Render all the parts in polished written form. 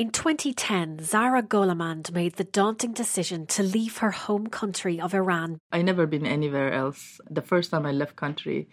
In 2010, Zahra Gholamand made the daunting decision to leave her home country of Iran. I never been anywhere else. The first time I left country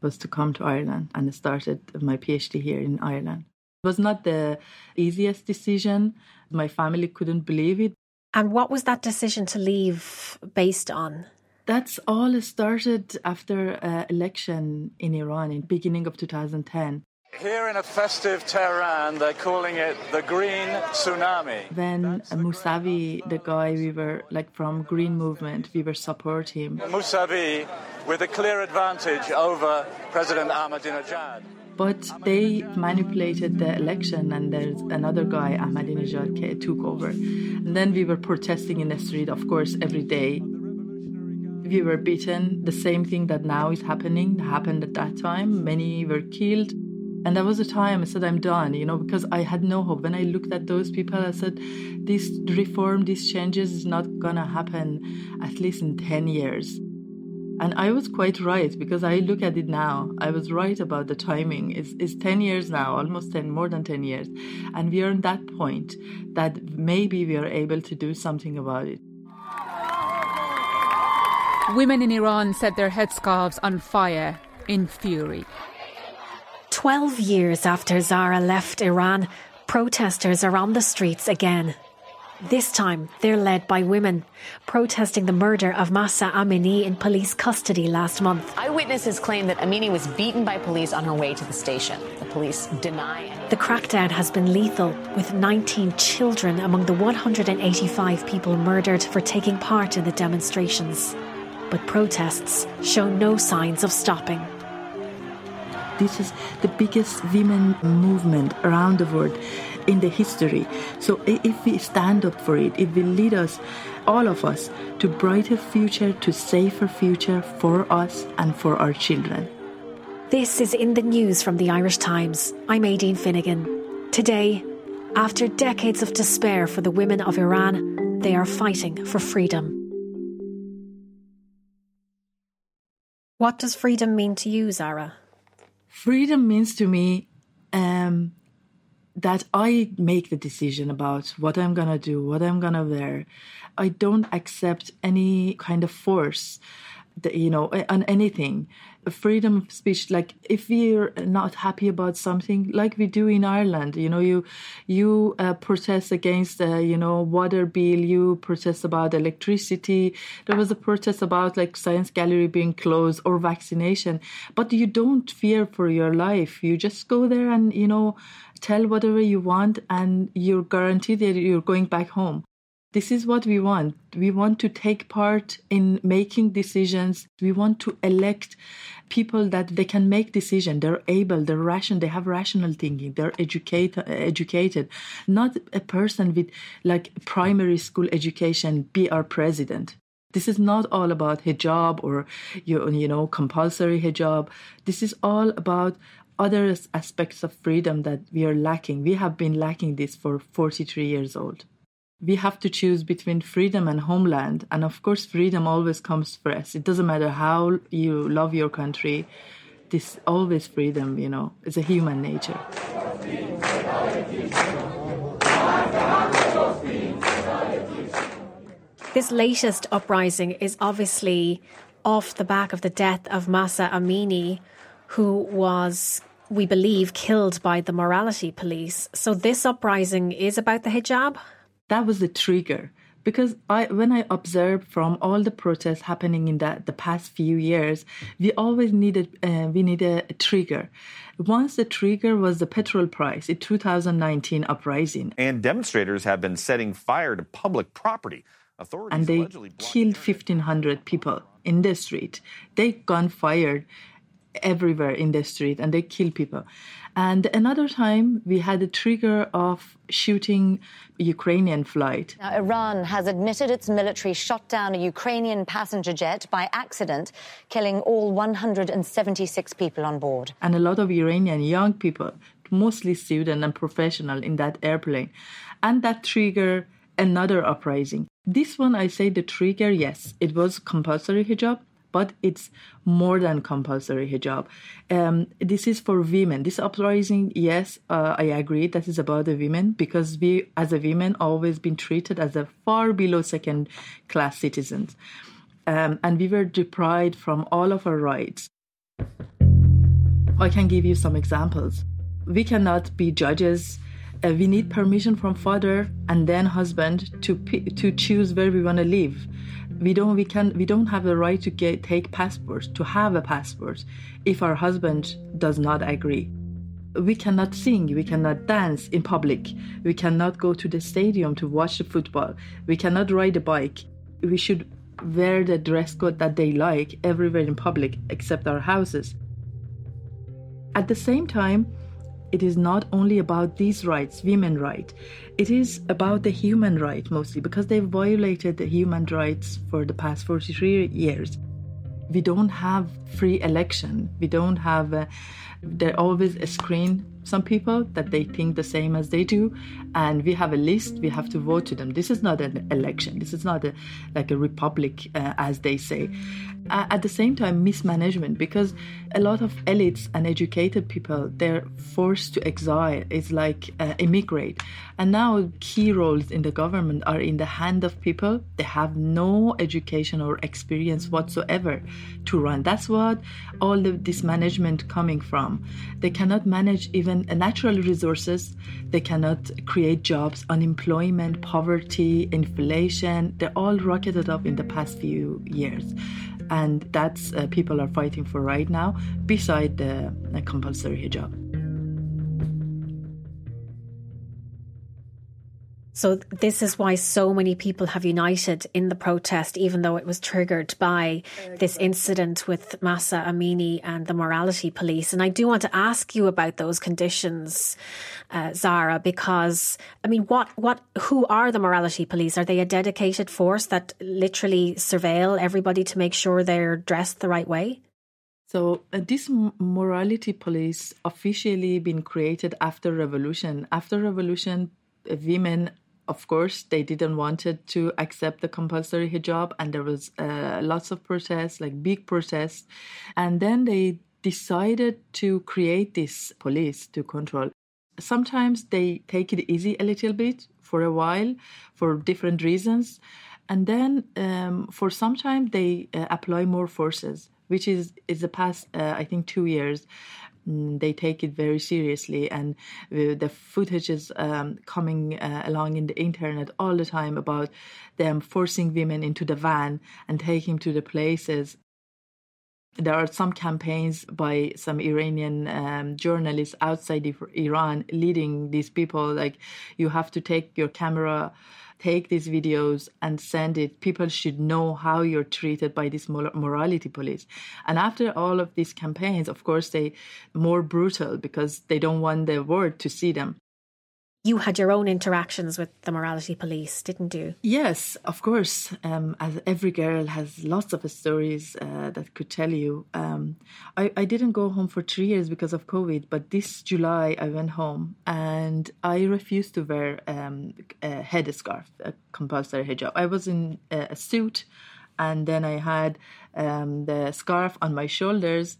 was to come to Ireland, and I started my PhD here in Ireland. It was not the easiest decision. My family couldn't believe it. And what was that decision to leave based on? That's all started after election in Iran in beginning of 2010. Here in a festive Tehran, they're calling it the Green Tsunami. When Mousavi, the guy we were like from Green Movement, we were support him. Mousavi with a clear advantage over President Ahmadinejad. But they manipulated the election, and there's another guy, Ahmadinejad, took over. And then we were protesting in the street, of course, every day. We were beaten. The same thing that now is happening happened at that time. Many were killed. And that was the time I said, I'm done, because I had no hope. When I looked at those people, I said, this reform, these changes is not going to happen at least in 10 years. And I was quite right, because I look at it now. I was right about the timing. It's 10 years now, almost 10, more than 10 years. And we are at that point that maybe we are able to do something about it. Women in Iran set their headscarves on fire in fury. 12 years after Zahra left Iran, protesters are on the streets again. This time, they're led by women, protesting the murder of Mahsa Amini in police custody last month. Eyewitnesses claim that Amini was beaten by police on her way to the station. The police deny it. The crackdown has been lethal, with 19 children among the 185 people murdered for taking part in the demonstrations. But protests show no signs of stopping. This is the biggest women movement around the world in the history. So if we stand up for it, it will lead us, all of us, to brighter future, to safer future for us and for our children. This is In the News from the Irish Times. I'm Aideen Finnegan. Today, after decades of despair for the women of Iran, they are fighting for freedom. What does freedom mean to you, Zahra? Freedom means to me that I make the decision about what I'm going to do, what I'm going to wear. I don't accept any kind of force, on anything. Freedom of speech, like if we're not happy about something, like we do in Ireland, you protest against, water bill, you protest about electricity. There was a protest about like Science Gallery being closed or vaccination, but you don't fear for your life. You just go there and, tell whatever you want, and you're guaranteed that you're going back home. This is what we want. We want to take part in making decisions. We want to elect people that they can make decisions. They're able, they're rational, they have rational thinking, they're educated. Not a person with like primary school education be our president. This is not all about hijab or, compulsory hijab. This is all about other aspects of freedom that we are lacking. We have been lacking this for 43 years old. We have to choose between freedom and homeland. And of course, freedom always comes first. It doesn't matter how you love your country. This always freedom, is a human nature. This latest uprising is obviously off the back of the death of Mahsa Amini, who was, we believe, killed by the morality police. So this uprising is about the hijab? That was the trigger, because when I observed from all the protests happening in the past few years, we always needed a trigger. Once the trigger was the petrol price in 2019 uprising. And demonstrators have been setting fire to public property. Authorities and they killed 1,500 people in the street. They gunfired everywhere in the street, and they kill people. And another time we had a trigger of shooting Ukrainian flight. Now, Iran has admitted its military shot down a Ukrainian passenger jet by accident, killing all 176 people on board. And a lot of Iranian young people, mostly student and professional, in that airplane. And that trigger another uprising. This one, I say the trigger, yes, it was compulsory hijab, but it's more than compulsory hijab. This is for women. This uprising, yes, I agree, that is about the women, because we as a women always been treated as a far below second class citizens. And we were deprived from all of our rights. I can give you some examples. We cannot be judges. We need permission from father and then husband to choose where we want to live. We don't have the right to take passports, to have a passport, if our husband does not agree. We cannot sing, we cannot dance in public, we cannot go to the stadium to watch the football, we cannot ride a bike. We should wear the dress code that they like everywhere in public except our houses. At the same time, it is not only about these rights, women's rights. It is about the human right mostly, because they violated the human rights for the past 43 years. We don't have free election. We don't have, they always screen some people that they think the same as they do. And we have a list, we have to vote to them. This is not an election. This is not like a republic, as they say. At the same time, mismanagement, because a lot of elites and educated people, they're forced to exile. It's like immigrate. And now key roles in the government are in the hand of people. They have no education or experience whatsoever to run. That's what all of this management coming from. They cannot manage even natural resources. They cannot create jobs, unemployment, poverty, inflation. They're all rocketed up in the past few years. And that's people are fighting for right now, beside the compulsory hijab. So this is why so many people have united in the protest, even though it was triggered by this incident with Mahsa Amini and the morality police. And I do want to ask you about those conditions, Zahra, because, I mean, who are the morality police? Are they a dedicated force that literally surveil everybody to make sure they're dressed the right way? So this morality police officially been created after revolution. After revolution, women, of course, they didn't want it to accept the compulsory hijab, and there was lots of protests, like big protests. And then they decided to create this police to control. Sometimes they take it easy a little bit for a while for different reasons. And then for some time they apply more forces, which is the past, I think, 2 years. They take it very seriously, and the footage is coming along in the internet all the time about them forcing women into the van and taking to the places. There are some campaigns by some Iranian journalists outside Iran leading these people, like, you have to take your camera, take these videos and send it. People should know how you're treated by this morality police. And after all of these campaigns, of course, they more brutal because they don't want the world to see them. You had your own interactions with the morality police, didn't you? Yes, of course. As every girl has lots of stories that could tell you. I didn't go home for 3 years because of COVID, but this July I went home and I refused to wear a headscarf, a compulsory hijab. I was in a suit, and then I had the scarf on my shoulders.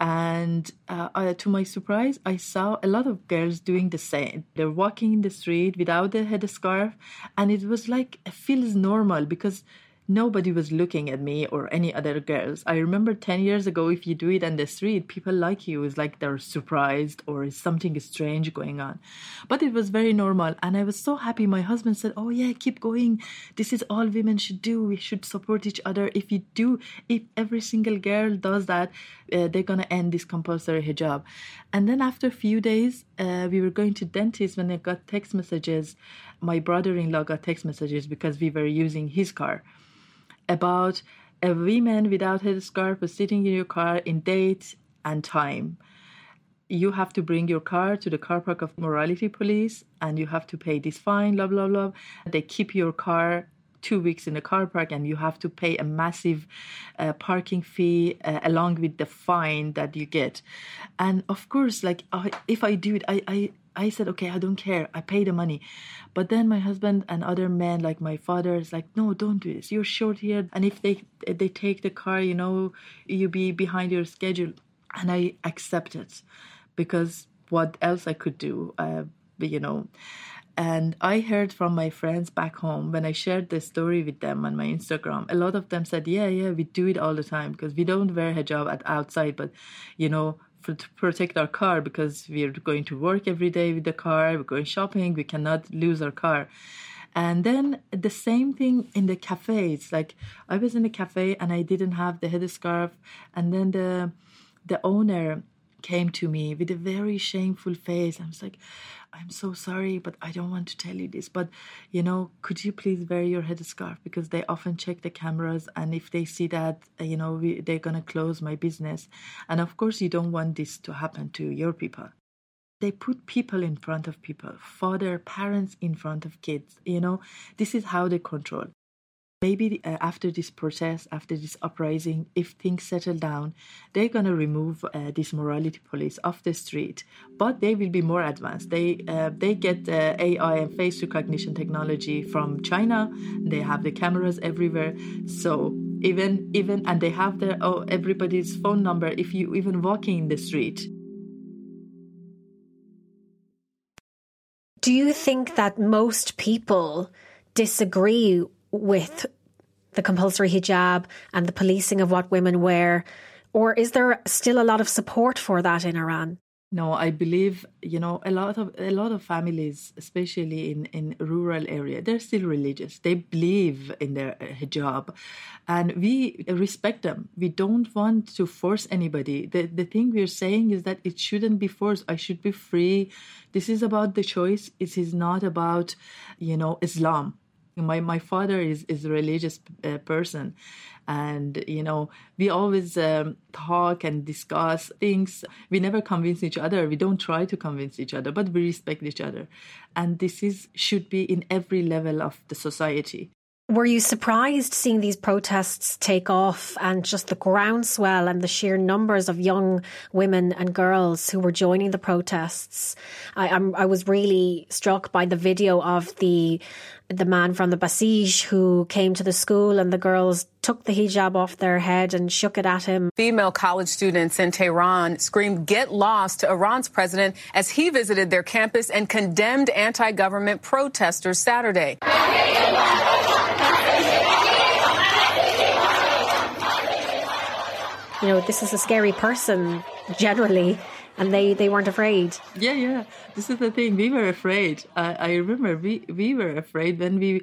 And to my surprise, I saw a lot of girls doing the same. They're walking in the street without the headscarf. And it was like, it feels normal because nobody was looking at me or any other girls. I remember 10 years ago, if you do it on the street, people like you, is like they're surprised or is something strange going on. But it was very normal. And I was so happy. My husband said, oh yeah, keep going. This is all women should do. We should support each other. If every single girl does that, they're going to end this compulsory hijab. And then after a few days, we were going to dentist when I got text messages. My brother-in-law got text messages because we were using his car about a woman without headscarf was sitting in your car in date and time. You have to bring your car to the car park of morality police and you have to pay this fine, blah, blah, blah. They keep your car 2 weeks in the car park and you have to pay a massive parking fee along with the fine that you get. And of course, like if I do it, I I said, okay, I don't care. I pay the money. But then my husband and other men, like my father, is like, no, don't do this. You're short here. And if they take the car, you know, you be behind your schedule. And I accept it because what else I could do, you know. And I heard from my friends back home when I shared this story with them on my Instagram, a lot of them said, yeah, we do it all the time because we don't wear hijab at outside, but, you know, to protect our car because we're going to work every day with the car, we're going shopping, we cannot lose our car. And then the same thing in the cafes. Like I was in a cafe and I didn't have the headscarf, and then the owner came to me with a very shameful face. I was like, I'm so sorry, but I don't want to tell you this, but, you know, could you please wear your headscarf? Because they often check the cameras, and if they see that, you know, they're going to close my business. And of course, you don't want this to happen to your people. They put people in front of people, father, parents in front of kids, you know, this is how they control. Maybe after this protest, after this uprising, if things settle down, they're going to remove this morality police off the street. But they will be more advanced. They get AI and face recognition technology from China. They have the cameras everywhere. So even and they have their everybody's phone number if you even walking in the street. Do you think that most people disagree with the compulsory hijab and the policing of what women wear? Or is there still a lot of support for that in Iran? No, I believe, you know, a lot of families, especially in rural area, they're still religious. They believe in their hijab, and we respect them. We don't want to force anybody. The thing we're saying is that it shouldn't be forced. I should be free. This is about the choice. It is not about, you know, Islam. My father is a religious person, and, you know, we always talk and discuss things. We never convince each other. We don't try to convince each other, but we respect each other. And this should be in every level of the society. Were you surprised seeing these protests take off and just the groundswell and the sheer numbers of young women and girls who were joining the protests? I was really struck by the video of the man from the Basij who came to the school, and the girls took the hijab off their head and shook it at him. Female college students in Tehran screamed "Get lost" to Iran's president as he visited their campus and condemned anti-government protesters Saturday. You know, this is a scary person generally, and they weren't afraid. Yeah. This is the thing. We were afraid. I remember we were afraid when we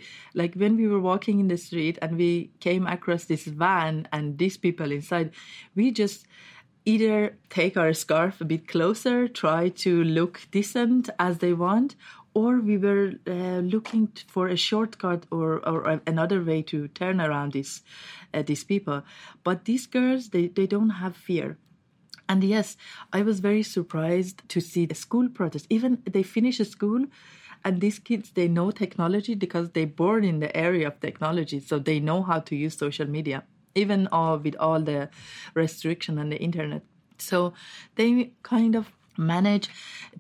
were walking in the street and we came across this van and these people inside. We just either take our scarf a bit closer, try to look decent as they want, or we were looking for a shortcut or another way to turn around these people. But these girls, they don't have fear. And yes, I was very surprised to see the school protest. Even they finish school, and these kids, they know technology because they born in the area of technology, so they know how to use social media, even with all the restriction on the internet. So they kind of manage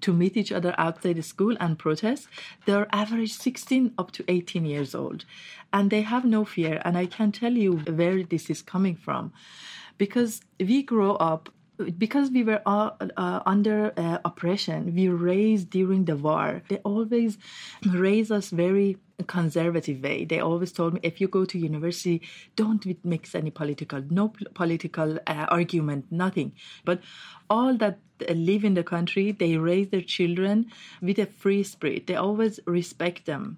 to meet each other outside the school and protest. They're average 16 up to 18 years old, and they have no fear. And I can tell you where this is coming from, because we grow up, because we were all, under oppression. We raised during the war. They always raise us very conservative way. They always told me, if you go to university, don't mix any political, no political argument, nothing. But all that live in the country, they raise their children with a free spirit. They always respect them.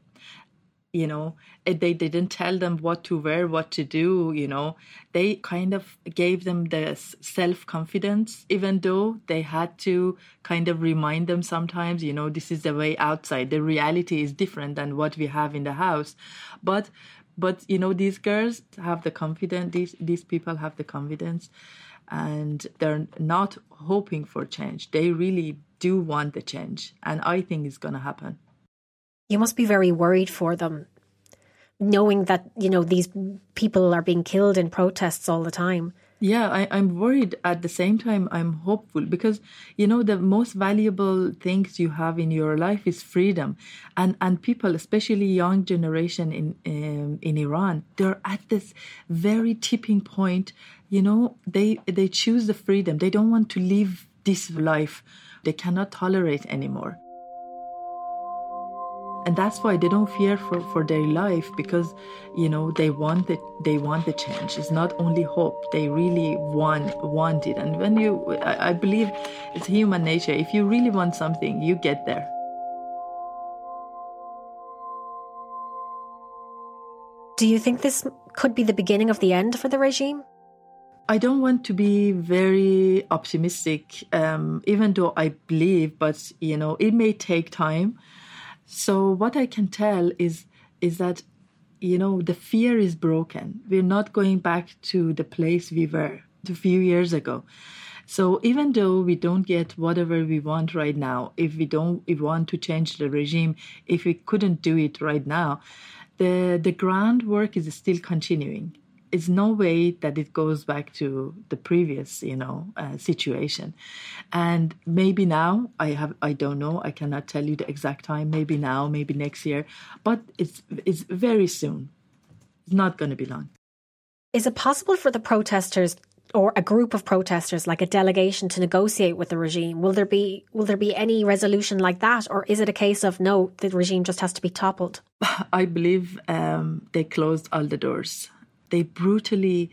You know, they didn't tell them what to wear, what to do, you know. They kind of gave them the self-confidence, even though they had to kind of remind them sometimes, you know, this is the way outside. The reality is different than what we have in the house. But you know, these girls have the confidence, these people have the confidence, and they're not hoping for change. They really do want the change, and I think it's going to happen. You must be very worried for them, knowing that, you know, these people are being killed in protests all the time. Yeah, I'm worried. At the same time, I'm hopeful because, you know, the most valuable things you have in your life is freedom. And people, especially young generation in Iran, they're at this very tipping point. You know, they choose the freedom. They don't want to live this life. They cannot tolerate anymore. And that's why they don't fear for their life because, you know, they want the change. It's not only hope. They really want it. And when I believe it's human nature. If you really want something, you get there. Do you think this could be the beginning of the end for the regime? I don't want to be very optimistic, even though I believe, but, you know, it may take time. So what I can tell is that, you know, the fear is broken. We're not going back to the place we were a few years ago. So even though we don't get whatever we want right now, if we want to change the regime, if we couldn't do it right now, the groundwork is still continuing. It's no way that it goes back to the previous, you know, situation. And maybe now, I don't know, I cannot tell you the exact time, maybe now, maybe next year, but it's very soon. It's not going to be long. Is it possible for the protesters or a group of protesters, like a delegation, to negotiate with the regime? Will there be any resolution like that? Or is it a case of, no, the regime just has to be toppled? I believe they closed all the doors. They brutally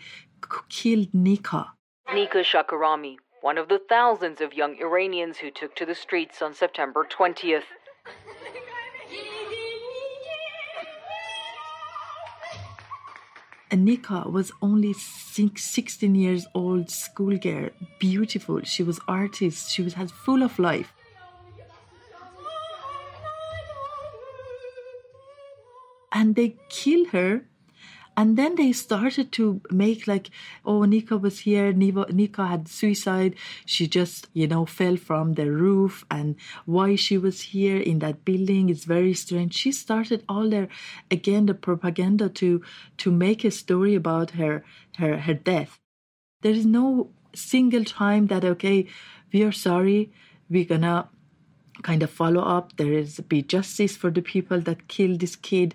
killed Nika. Nika Shakarami, one of the thousands of young Iranians who took to the streets on September 20th. And Nika was only 16 years old, schoolgirl, beautiful. She was artist. She was full of life. And they killed her. And then they started to make like, oh, Nika was here, Nika had suicide, she just, you know, fell from the roof, and why she was here in that building is very strange. She started all the propaganda to make a story about her death. There is no single time that, okay, we are sorry, we're gonna kind of follow up, there is be justice for the people that killed this kid.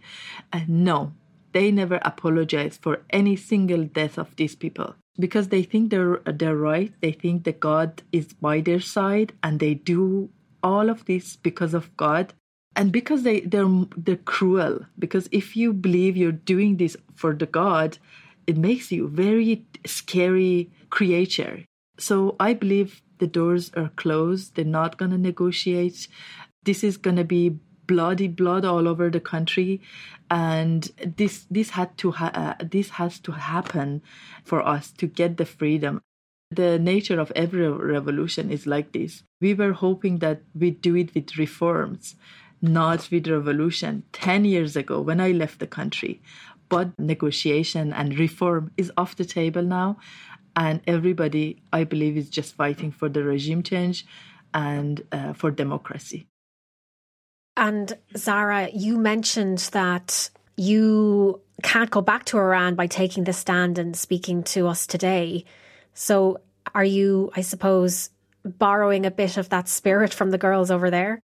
No. They never apologize for any single death of these people because they think they're right. They think that God is by their side, and they do all of this because of God and because they're cruel. Because if you believe you're doing this for the God, it makes you a very scary creature. So I believe the doors are closed. They're not going to negotiate. This is going to be blood all over the country, and this has to happen for us to get the freedom. The nature of every revolution is like this. We were hoping that we do it with reforms, not with revolution. 10 years ago, when I left the country, but negotiation and reform is off the table now, and everybody, I believe, is just fighting for the regime change and for democracy. And Zahra, you mentioned that you can't go back to Iran by taking the stand and speaking to us today. So are you, I suppose, borrowing a bit of that spirit from the girls over there?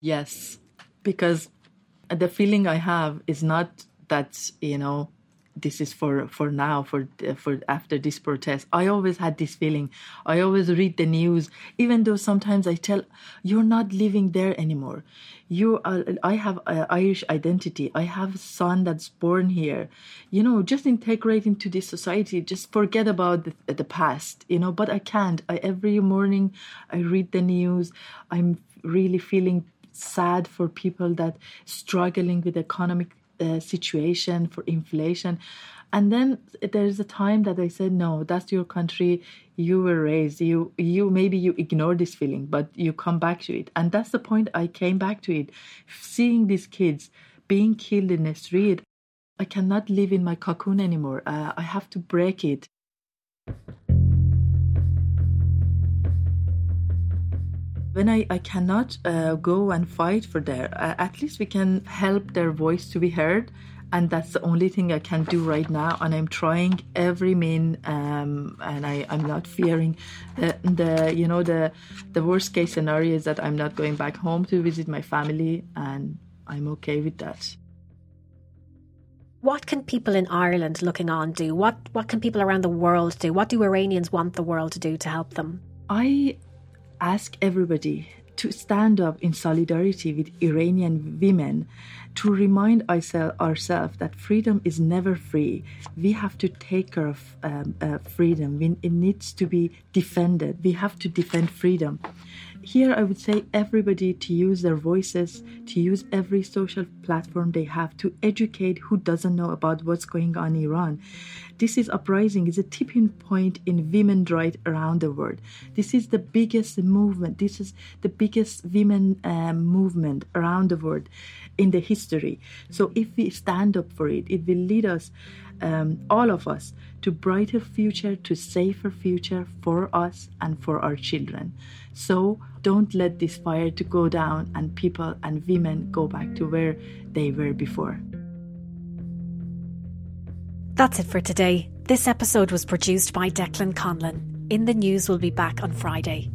Yes, because the feeling I have is not that, you know, this is for now, for after this protest. I always had this feeling. I always read the news, even though sometimes I tell, you're not living there anymore. I have an Irish identity. I have a son that's born here. You know, just integrate into this society. Just forget about the past, you know, but I can't. Every morning I read the news. I'm really feeling sad for people that struggling with economic situation, for inflation. And then there's a time that I said, no, that's your country, you were raised, you maybe you ignore this feeling, but you come back to it. And that's the point I came back to it. Seeing these kids being killed in the street, I cannot live in my cocoon anymore. I have to break it. When I cannot go and fight for there, at least we can help their voice to be heard And that's the only thing I can do right now. And I'm trying every mean, and I'm not fearing the worst case scenario is that I'm not going back home to visit my family, and I'm okay with that. What can people in Ireland looking on do? What can people around the world do? What do Iranians want the world to do to help them? I ask everybody to stand up in solidarity with Iranian women, to remind ourselves that freedom is never free. We have to take care of freedom. It needs to be defended. We have to defend freedom. Here I would say everybody to use their voices, to use every social platform they have to educate who doesn't know about what's going on in Iran. This is uprising, is a tipping point in women's rights around the world. This is the biggest movement. This is the biggest women movement around the world in the history. So if we stand up for it, it will lead us, all of us, to brighter future, to safer future for us and for our children. So don't let this fire to go down and people and women go back to where they were before. That's it for today. This episode was produced by Declan Conlon. In the News will be back on Friday.